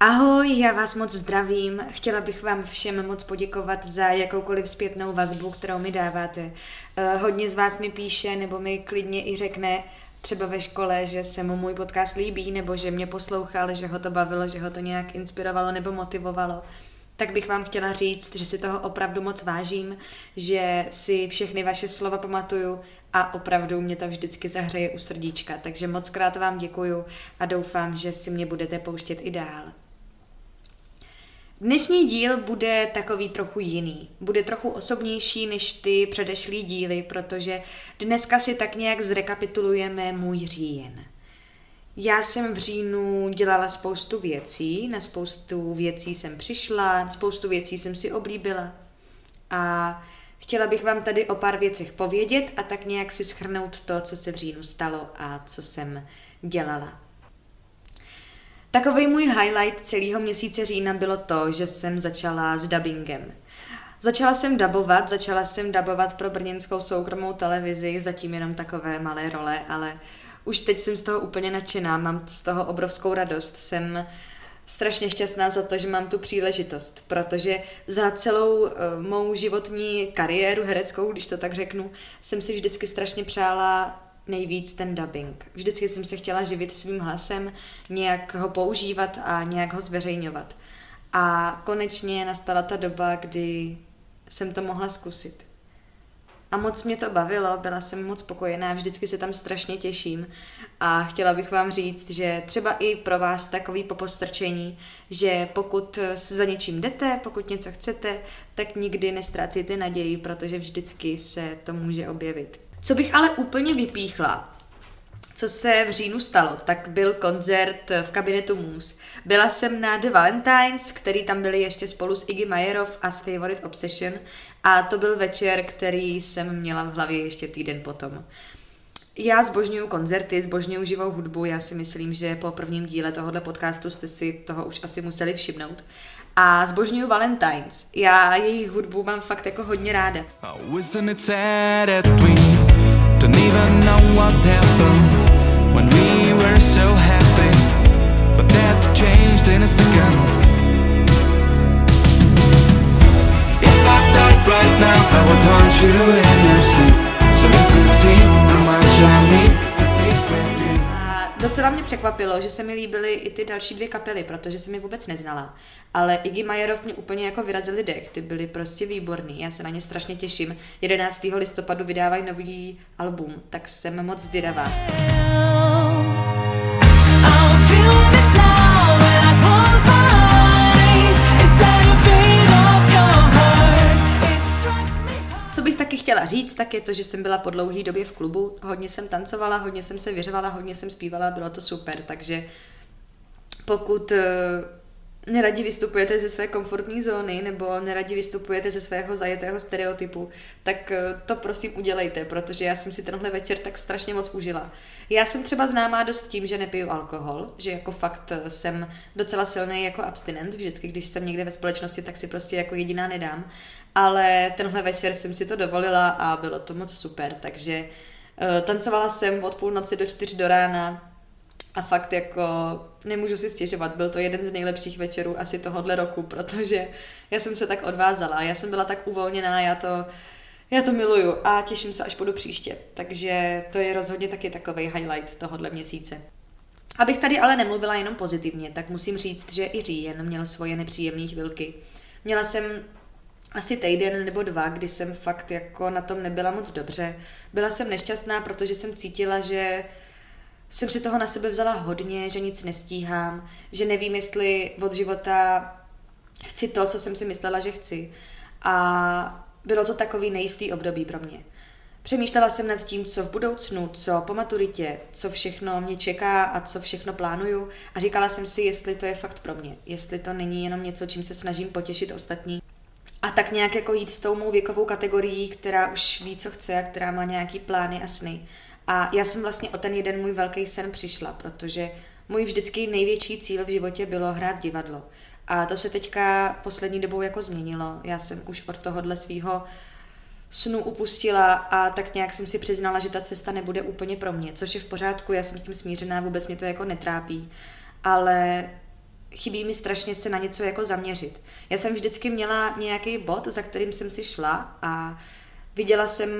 Ahoj, já vás moc zdravím. Chtěla bych vám všem moc poděkovat za jakoukoliv zpětnou vazbu, kterou mi dáváte. Hodně z vás mi píše nebo mi klidně i řekne třeba ve škole, že se mu můj podcast líbí, nebo že mě poslouchal, že ho to bavilo, že ho to nějak inspirovalo nebo motivovalo. Tak bych vám chtěla říct, že si toho opravdu moc vážím, že si všechny vaše slova pamatuju a opravdu mě to vždycky zahřeje u srdíčka. Takže moc krát vám děkuju a doufám, že si mě budete pouštět i dál. Dnešní díl bude takový trochu jiný. Bude trochu osobnější než ty předešlý díly, protože dneska si tak nějak zrekapitulujeme můj říjen. Já jsem v říjnu dělala spoustu věcí, na spoustu věcí jsem přišla, spoustu věcí jsem si oblíbila a chtěla bych vám tady o pár věcech povědět a tak nějak si shrnout to, co se v říjnu stalo a co jsem dělala. Takový můj highlight celého měsíce října bylo to, že jsem začala s dabingem. Začala jsem dabovat pro brněnskou soukromou televizi, zatím jenom takové malé role, ale už teď jsem z toho úplně nadšená, mám z toho obrovskou radost, jsem strašně šťastná za to, že mám tu příležitost, protože za celou mou životní kariéru hereckou, když to tak řeknu, jsem si vždycky strašně přála nejvíc ten dabing. Vždycky jsem se chtěla živit svým hlasem, nějak ho používat a nějak ho zveřejňovat. A konečně nastala ta doba, kdy jsem to mohla zkusit. A moc mě to bavilo, byla jsem moc spokojená, vždycky se tam strašně těším. A chtěla bych vám říct, že třeba i pro vás takový popostrčení, že pokud za něčím jdete, pokud něco chcete, tak nikdy nestrácíte naději, protože vždycky se to může objevit. Co bych ale úplně vypíchla, co se v říjnu stalo, tak byl koncert v kabinetu Můz. Byla jsem na The Valentines, který tam byli ještě spolu s Iggy Majerov a s Favorite Obsession a to byl večer, který jsem měla v hlavě ještě týden potom. Já zbožňuju koncerty, zbožňuju živou hudbu, já si myslím, že po prvním díle tohohle podcastu jste si toho už asi museli všimnout. A zbožňuju Valentines, já jejich hudbu mám fakt jako hodně ráda. Don't even know what happened when we were so happy, but that changed in a second. If I died right now, I would haunt you in your sleep, so you could see how much I need. Docela mě překvapilo, že se mi líbily i ty další dvě kapely, protože jsem je vůbec neznala. Ale Iggy Majerov mě úplně jako vyrazili dech, ty byly prostě výborný, já se na ně strašně těším. 11. listopadu vydávají nový album, tak jsem moc zvědavá. Taky chtěla říct, tak je to, že jsem byla po dlouhý době v klubu, hodně jsem tancovala, hodně jsem se vyřvala, hodně jsem zpívala, bylo to super, takže pokud neradi vystupujete ze své komfortní zóny nebo neradi vystupujete ze svého zajetého stereotypu, tak to prosím udělejte, protože já jsem si tenhle večer tak strašně moc užila. Já jsem třeba známá dost tím, že nepiju alkohol, že jako fakt jsem docela silný jako abstinent, vždycky, když jsem někde ve společnosti, tak si prostě jako jediná nedám, ale tenhle večer jsem si to dovolila a bylo to moc super, takže tancovala jsem od půlnoci do 4 do rána, a fakt jako nemůžu si stěžovat, byl to jeden z nejlepších večerů asi tohodle roku, protože já jsem se tak odvázala, já jsem byla tak uvolněná, já to miluju a těším se, až půjdu příště. Takže to je rozhodně taky takovej highlight tohodle měsíce. Abych tady ale nemluvila jenom pozitivně, tak musím říct, že i říjen měl svoje nepříjemné chvilky. Měla jsem asi týden nebo dva, kdy jsem fakt jako na tom nebyla moc dobře. Byla jsem nešťastná, protože jsem cítila, že jsem si toho na sebe vzala hodně, že nic nestíhám, že nevím, jestli od života chci to, co jsem si myslela, že chci. A bylo to takový nejistý období pro mě. Přemýšlela jsem nad tím, co v budoucnu, co po maturitě, co všechno mě čeká a co všechno plánuju a říkala jsem si, jestli to je fakt pro mě, jestli to není jenom něco, čím se snažím potěšit ostatní. A tak nějak jako jít s tou mou věkovou kategorií, která už ví, co chce a která má nějaký plány a sny. A já jsem vlastně o ten jeden můj velký sen přišla, protože můj vždycky největší cíl v životě bylo hrát divadlo. A to se teďka poslední dobou jako změnilo. Já jsem už od tohohle svýho snu upustila a tak nějak jsem si přiznala, že ta cesta nebude úplně pro mě, což je v pořádku, já jsem s tím smířená, vůbec mě to jako netrápí. Ale chybí mi strašně se na něco jako zaměřit. Já jsem vždycky měla nějaký bod, za kterým jsem si šla a viděla jsem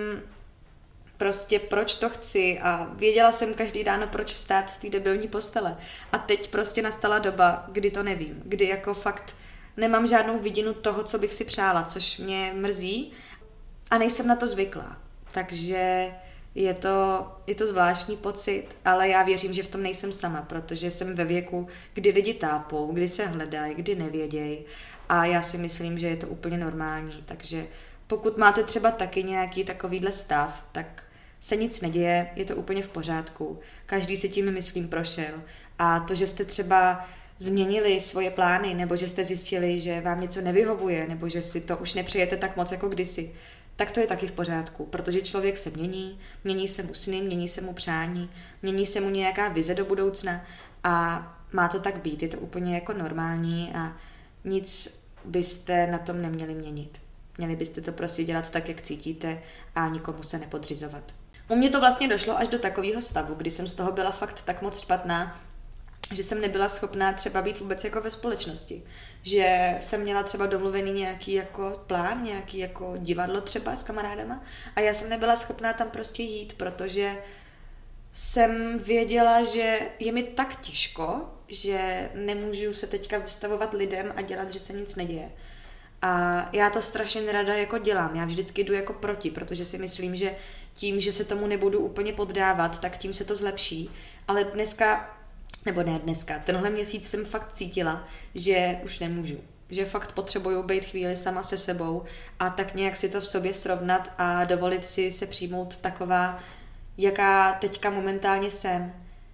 prostě proč to chci a věděla jsem každý ráno, proč vstát z té debilní postele. A teď prostě nastala doba, kdy to nevím, kdy jako fakt nemám žádnou vidinu toho, co bych si přála, což mě mrzí a nejsem na to zvyklá. Takže je to zvláštní pocit, ale já věřím, že v tom nejsem sama, protože jsem ve věku, kdy lidi tápou, kdy se hledají, kdy nevědějí a já si myslím, že je to úplně normální, takže pokud máte třeba taky nějaký takovýhle stav, tak se nic neděje, je to úplně v pořádku. Každý se tím, myslím, prošel. A to, že jste třeba změnili svoje plány, nebo že jste zjistili, že vám něco nevyhovuje, nebo že si to už nepřejete tak moc jako kdysi, tak to je taky v pořádku, protože člověk se mění, mění se mu sny, mění se mu přání, mění se mu nějaká vize do budoucna a má to tak být, je to úplně jako normální a nic byste na tom neměli měnit. Měli byste to prostě dělat tak, jak cítíte a nikomu se nepodřizovat. U mě to vlastně došlo až do takového stavu, kdy jsem z toho byla fakt tak moc špatná, že jsem nebyla schopná třeba být vůbec jako ve společnosti. Že jsem měla třeba domluvený nějaký jako plán, nějaký jako divadlo třeba s kamarádama a já jsem nebyla schopná tam prostě jít, protože jsem věděla, že je mi tak těžko, že nemůžu se teďka vystavovat lidem a dělat, že se nic neděje. A já to strašně nerada jako dělám, já vždycky jdu jako proti, protože si myslím, že tím, že se tomu nebudu úplně poddávat, tak tím se to zlepší, ale tenhle měsíc jsem fakt cítila, že už nemůžu, že fakt potřebuju být chvíli sama se sebou a tak nějak si to v sobě srovnat a dovolit si se přijmout taková, jaká teďka momentálně jsem,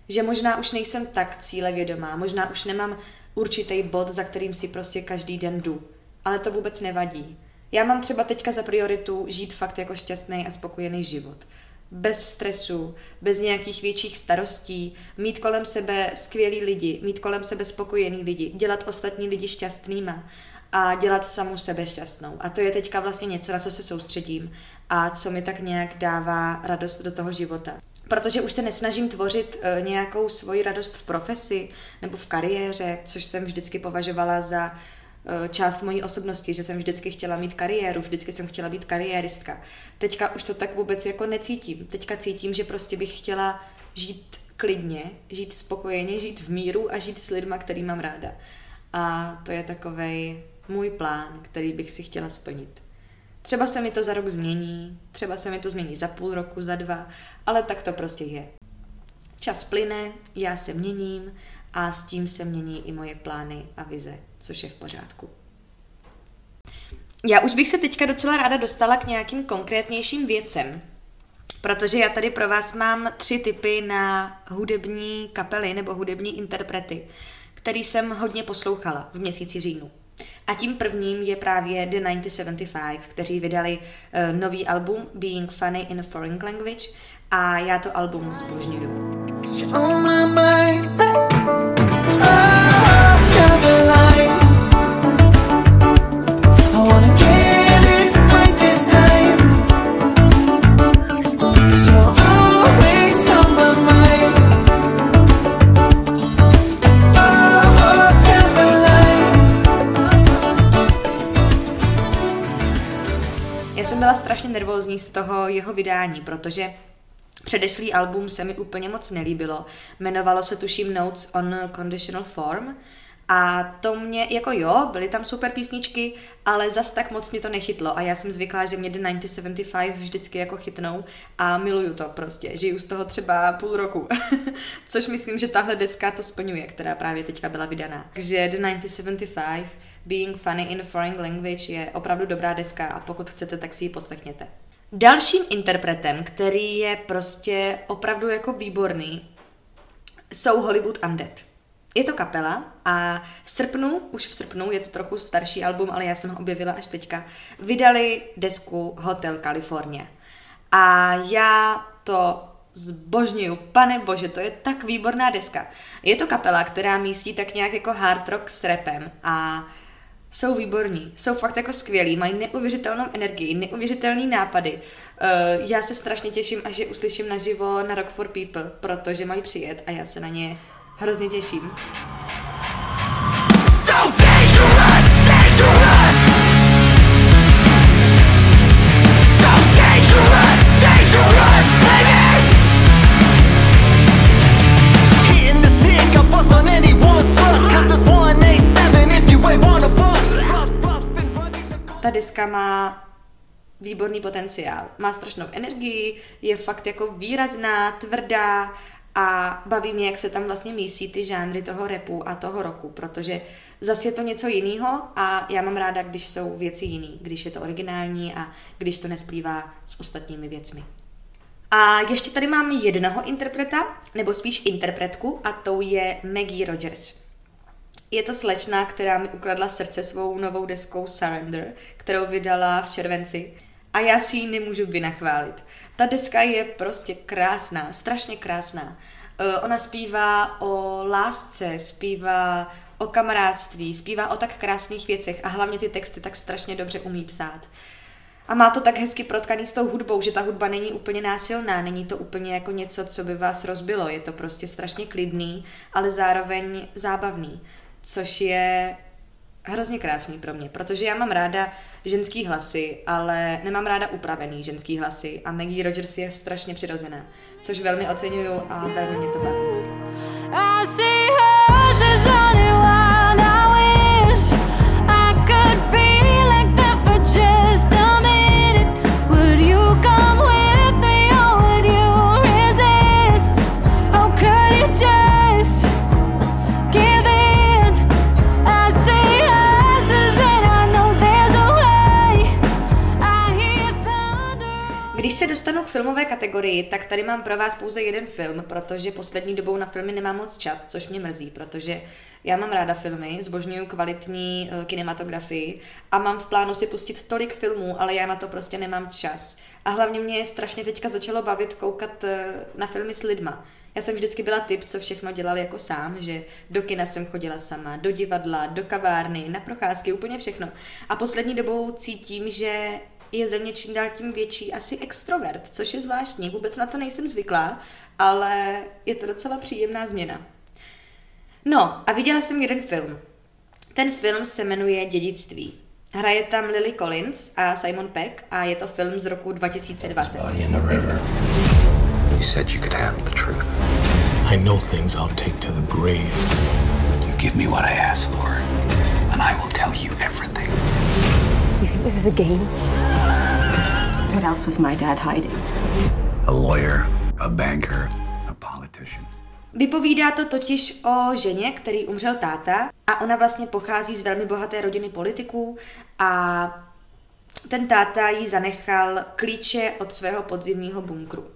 že možná už nejsem tak cílevědomá, možná už nemám určitý bod, za kterým si prostě každý den jdu. Ale to vůbec nevadí. Já mám třeba teďka za prioritu žít fakt jako šťastný a spokojený život. Bez stresu, bez nějakých větších starostí, mít kolem sebe skvělý lidi, mít kolem sebe spokojený lidi, dělat ostatní lidi šťastnýma a dělat samu sebe šťastnou. A to je teďka vlastně něco, na co se soustředím a co mi tak nějak dává radost do toho života. Protože už se nesnažím tvořit nějakou svoji radost v profesi nebo v kariéře, což jsem vždycky považovala za část mojí osobnosti, že jsem vždycky chtěla mít kariéru, vždycky jsem chtěla být kariéristka. Teďka už to tak vůbec jako necítím. Teďka cítím, že prostě bych chtěla žít klidně, žít spokojeně, žít v míru a žít s lidma, který mám ráda. A to je takovej můj plán, který bych si chtěla splnit. Třeba se mi to za rok změní, třeba se mi to změní za půl roku, za 2, ale tak to prostě je. Čas plyne, já se měním a s tím se mění i moje plány a vize, což je v pořádku. Já už bych se teďka docela ráda dostala k nějakým konkrétnějším věcem, protože já tady pro vás mám 3 tipy na hudební kapely nebo hudební interprety, který jsem hodně poslouchala v měsíci říjnu. A tím prvním je právě The 1975, kteří vydali nový album Being Funny in a Foreign Language a já to album zbožňuju. Já jsem byla strašně nervózní z toho jeho vydání, protože předešlý album se mi úplně moc nelíbilo, jmenovalo se tuším Notes on Conditional Form a to mě, jako jo, byly tam super písničky, ale zas tak moc mě to nechytlo a já jsem zvyklá, že mě The 1975 vždycky jako chytnou a miluju to prostě, žiju z toho třeba půl roku, což myslím, že tahle deska to splňuje, která právě teďka byla vydaná. Takže The 1975 Being Funny in a Foreign Language je opravdu dobrá deska a pokud chcete, tak si ji poslechněte. Dalším interpretem, který je prostě opravdu jako výborný, jsou Hollywood Undead. Je to kapela a už v srpnu, je to trochu starší album, ale já jsem ho objevila až teďka, vydali desku Hotel California. A já to zbožňuju, pane bože, to je tak výborná deska. Je to kapela, která místí tak nějak jako hard rock s rapem a jsou výborní, jsou fakt jako skvělí, mají neuvěřitelnou energii, neuvěřitelný nápady. Já se strašně těším, až je uslyším naživo na Rock for People, protože mají přijet a já se na ně hrozně těším. ta deska má výborný potenciál. Má strašnou energii, je fakt jako výrazná, tvrdá a baví mě, jak se tam vlastně mísí ty žánry toho rapu a toho rocku, protože zase je to něco jiného a já mám ráda, když jsou věci jiný, když je to originální a když to nesplývá s ostatními věcmi. A ještě tady mám jednoho interpreta, nebo spíš interpretku, a tou je Maggie Rogers. Je to slečna, která mi ukradla srdce svou novou deskou Surrender, kterou vydala v červenci. A já si ji nemůžu vynachválit. Ta deska je prostě krásná, strašně krásná. Ona zpívá o lásce, zpívá o kamarádství, zpívá o tak krásných věcech a hlavně ty texty tak strašně dobře umí psát. A má to tak hezky protkaný s tou hudbou, že ta hudba není úplně násilná, není to úplně jako něco, co by vás rozbilo. Je to prostě strašně klidný, ale zároveň zábavný, což je hrozně krásný pro mě, protože já mám ráda ženský hlasy, ale nemám ráda upravený ženský hlasy a Maggie Rogers je strašně přirozená, což velmi oceňuju a velmi mě to baví. Když se dostanu k filmové kategorii, tak tady mám pro vás pouze jeden film, protože poslední dobou na filmy nemám moc čas, což mě mrzí, protože já mám ráda filmy, zbožňuju kvalitní kinematografii a mám v plánu si pustit tolik filmů, ale já na to prostě nemám čas. A hlavně mě strašně teďka začalo bavit koukat na filmy s lidma. Já jsem vždycky byla typ, co všechno dělal jako sám, že do kina jsem chodila sama, do divadla, do kavárny, na procházky, úplně všechno. A poslední dobou cítím, že je ze mě čím dál tím větší asi extrovert, což je zvláštní, vůbec na to nejsem zvyklá, ale je to docela příjemná změna. No a viděla jsem jeden film. Ten film se jmenuje Dědictví. Hraje tam Lily Collins a Simon Pegg a je to film z roku 2020. You think this is a game? What else was my dad hiding? A lawyer, a banker, a politician. Vypovídá to totiž o ženě, který umřel táta a ona vlastně pochází z velmi bohaté rodiny politiků a ten táta jí zanechal klíče od svého podzimního bunkru.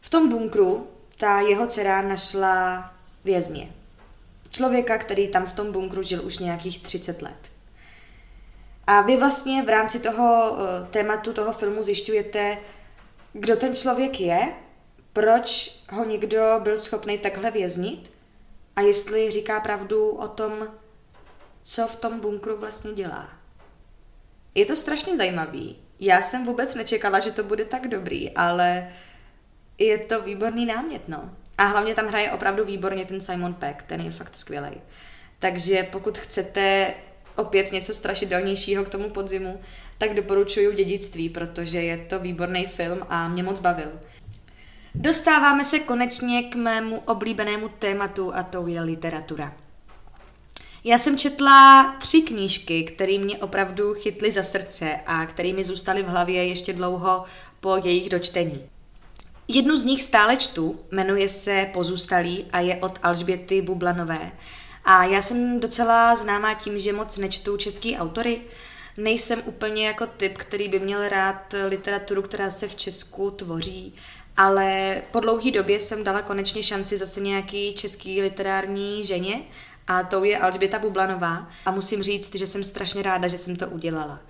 V tom bunkru ta jeho dcera našla vězně. Člověka, který tam v tom bunkru žil už nějakých 30 let. A vy vlastně v rámci toho tématu, toho filmu zjišťujete, kdo ten člověk je, proč ho někdo byl schopný takhle věznit a jestli říká pravdu o tom, co v tom bunkru vlastně dělá. Je to strašně zajímavý. Já jsem vůbec nečekala, že to bude tak dobrý, ale je to výborný námět, no. A hlavně tam hraje opravdu výborně ten Simon Pegg, ten je fakt skvělej. Takže pokud chcete opět něco strašidelnějšího k tomu podzimu, tak doporučuju Dědictví, protože je to výborný film a mě moc bavil. Dostáváme se konečně k mému oblíbenému tématu a to je literatura. Já jsem četla 3 knížky, které mě opravdu chytly za srdce a které mi zůstaly v hlavě ještě dlouho po jejich dočtení. Jednu z nich stále čtu, jmenuje se Pozůstalý a je od Alžběty Bublanové. A já jsem docela známá tím, že moc nečtu český autory. Nejsem úplně jako typ, který by měl rád literaturu, která se v Česku tvoří, ale po dlouhé době jsem dala konečně šanci zase nějaký český literární ženě a tou je Alžběta Bublanová a musím říct, že jsem strašně ráda, že jsem to udělala.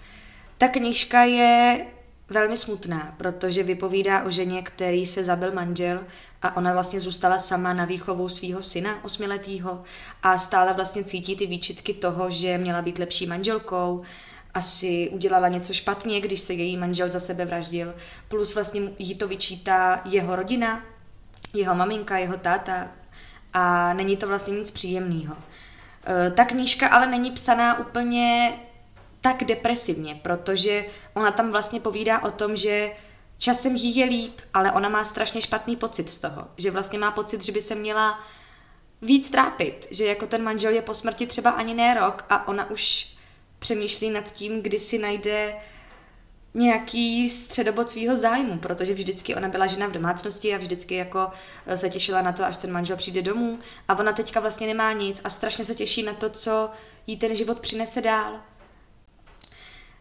Ta knížka je velmi smutná, protože vypovídá o ženě, který se zabil manžel a ona vlastně zůstala sama na výchovu svého syna 8letého a stále vlastně cítí ty výčitky toho, že měla být lepší manželkou, asi udělala něco špatně, když se její manžel za sebe vraždil, plus vlastně jí to vyčítá jeho rodina, jeho maminka, jeho táta a není to vlastně nic příjemného. Ta knížka ale není psaná úplně tak depresivně, protože ona tam vlastně povídá o tom, že časem jí je líp, ale ona má strašně špatný pocit z toho, že vlastně má pocit, že by se měla víc trápit, že jako ten manžel je po smrti třeba ani ne rok a ona už přemýšlí nad tím, kdy si najde nějaký středobod svýho zájmu, protože vždycky ona byla žena v domácnosti a vždycky jako se těšila na to, až ten manžel přijde domů a ona teďka vlastně nemá nic a strašně se těší na to, co jí ten život přinese dál.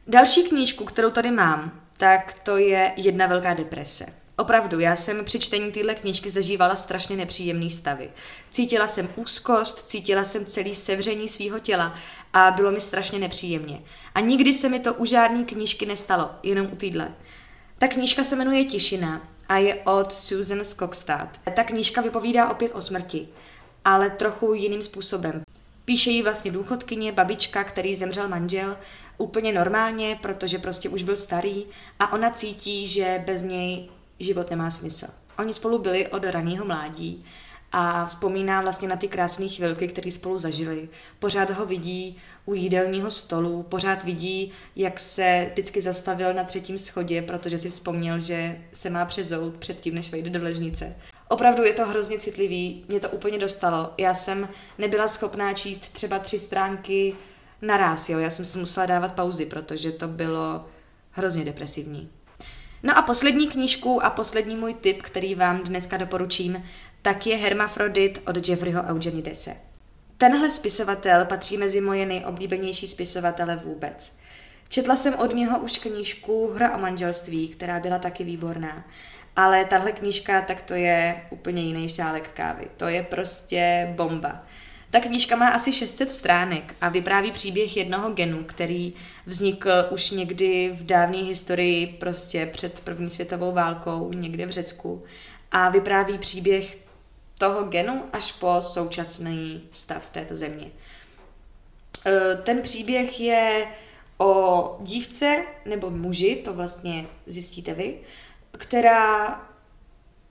Další knížku, kterou tady mám, tak to je Jedna velká deprese. Opravdu, já jsem při čtení téhle knížky zažívala strašně nepříjemné stavy. Cítila jsem úzkost, cítila jsem celý sevření svýho těla a bylo mi strašně nepříjemně. A nikdy se mi to u žádné knížky nestalo, jenom u téhle. Ta knížka se jmenuje Tišina a je od Susan Skogstad. Ta knížka vypovídá opět o smrti, ale trochu jiným způsobem. Píše jí vlastně důchodkyně, babička, který zemřel manžel, úplně normálně, protože prostě už byl starý a ona cítí, že bez něj život nemá smysl. Oni spolu byli od raného mládí a vzpomíná vlastně na ty krásné chvilky, které spolu zažili. Pořád ho vidí u jídelního stolu, pořád vidí, jak se vždycky zastavil na třetím schodě, protože si vzpomněl, že se má přezout předtím, než vejde do vležnice. Opravdu je to hrozně citlivý, mě to úplně dostalo. Já jsem nebyla schopná číst třeba 3 stránky naráz, jo? Já jsem si musela dávat pauzy, protože to bylo hrozně depresivní. No a poslední knížku a poslední můj tip, který vám dneska doporučím, tak je Hermaphrodit od Jeffreyho Eugenidese. Tenhle spisovatel patří mezi moje nejoblíbenější spisovatele vůbec. Četla jsem od něho už knížku Hra o manželství, která byla taky výborná. Ale tahle knížka, tak to je úplně jiný šálek kávy. To je prostě bomba. Ta knížka má asi 600 stránek a vypráví příběh jednoho genu, který vznikl už někdy v dávné historii, prostě před první světovou válkou, někde v Řecku. A vypráví příběh toho genu až po současný stav této země. Ten příběh je o dívce nebo muži, to vlastně zjistíte vy, která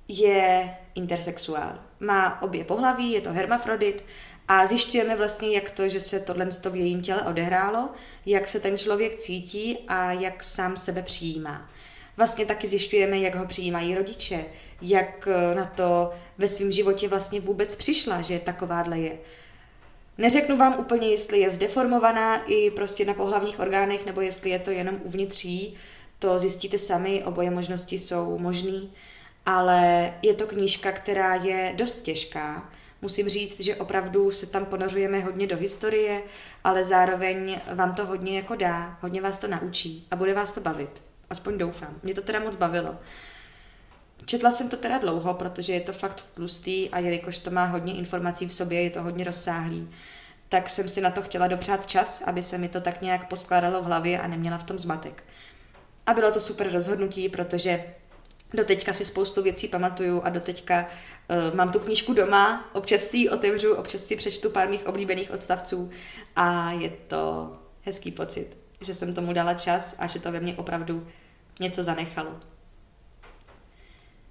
je intersexuál. Má obě pohlaví, je to hermafrodit a zjišťujeme vlastně, jak to, že se tohle v jejím těle odehrálo, jak se ten člověk cítí a jak sám sebe přijímá. Vlastně taky zjišťujeme, jak ho přijímají rodiče, jak na to ve svém životě vlastně vůbec přišla, že takováhle je. Neřeknu vám úplně, jestli je zdeformovaná i prostě na pohlavních orgánech, nebo jestli je to jenom uvnitř jí. To zjistíte sami, oboje možnosti jsou možný, ale je to knížka, která je dost těžká. Musím říct, že opravdu se tam ponořujeme hodně do historie, ale zároveň vám to hodně jako dá, hodně vás to naučí a bude vás to bavit. Aspoň doufám. Mě to teda moc bavilo. Četla jsem to teda dlouho, protože je to fakt tlustý a jelikož to má hodně informací v sobě, je to hodně rozsáhlý, tak jsem si na to chtěla dopřát čas, aby se mi to tak nějak poskládalo v hlavě a neměla v tom zmatek. A bylo to super rozhodnutí, protože doteďka si spoustu věcí pamatuju a doteďka mám tu knížku doma, občas si ji otevřu, občas si přečtu pár mých oblíbených odstavců a je to hezký pocit, že jsem tomu dala čas a že to ve mně opravdu něco zanechalo.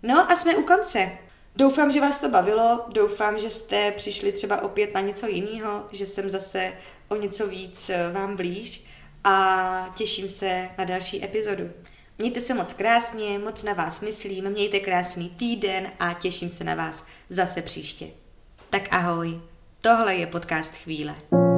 No a jsme u konce. Doufám, že vás to bavilo, doufám, že jste přišli třeba opět na něco jiného, že jsem zase o něco víc vám blíž. A těším se na další epizodu. Mějte se moc krásně, moc na vás myslím, mějte krásný týden a těším se na vás zase příště. Tak ahoj, tohle je podcast Chvíle.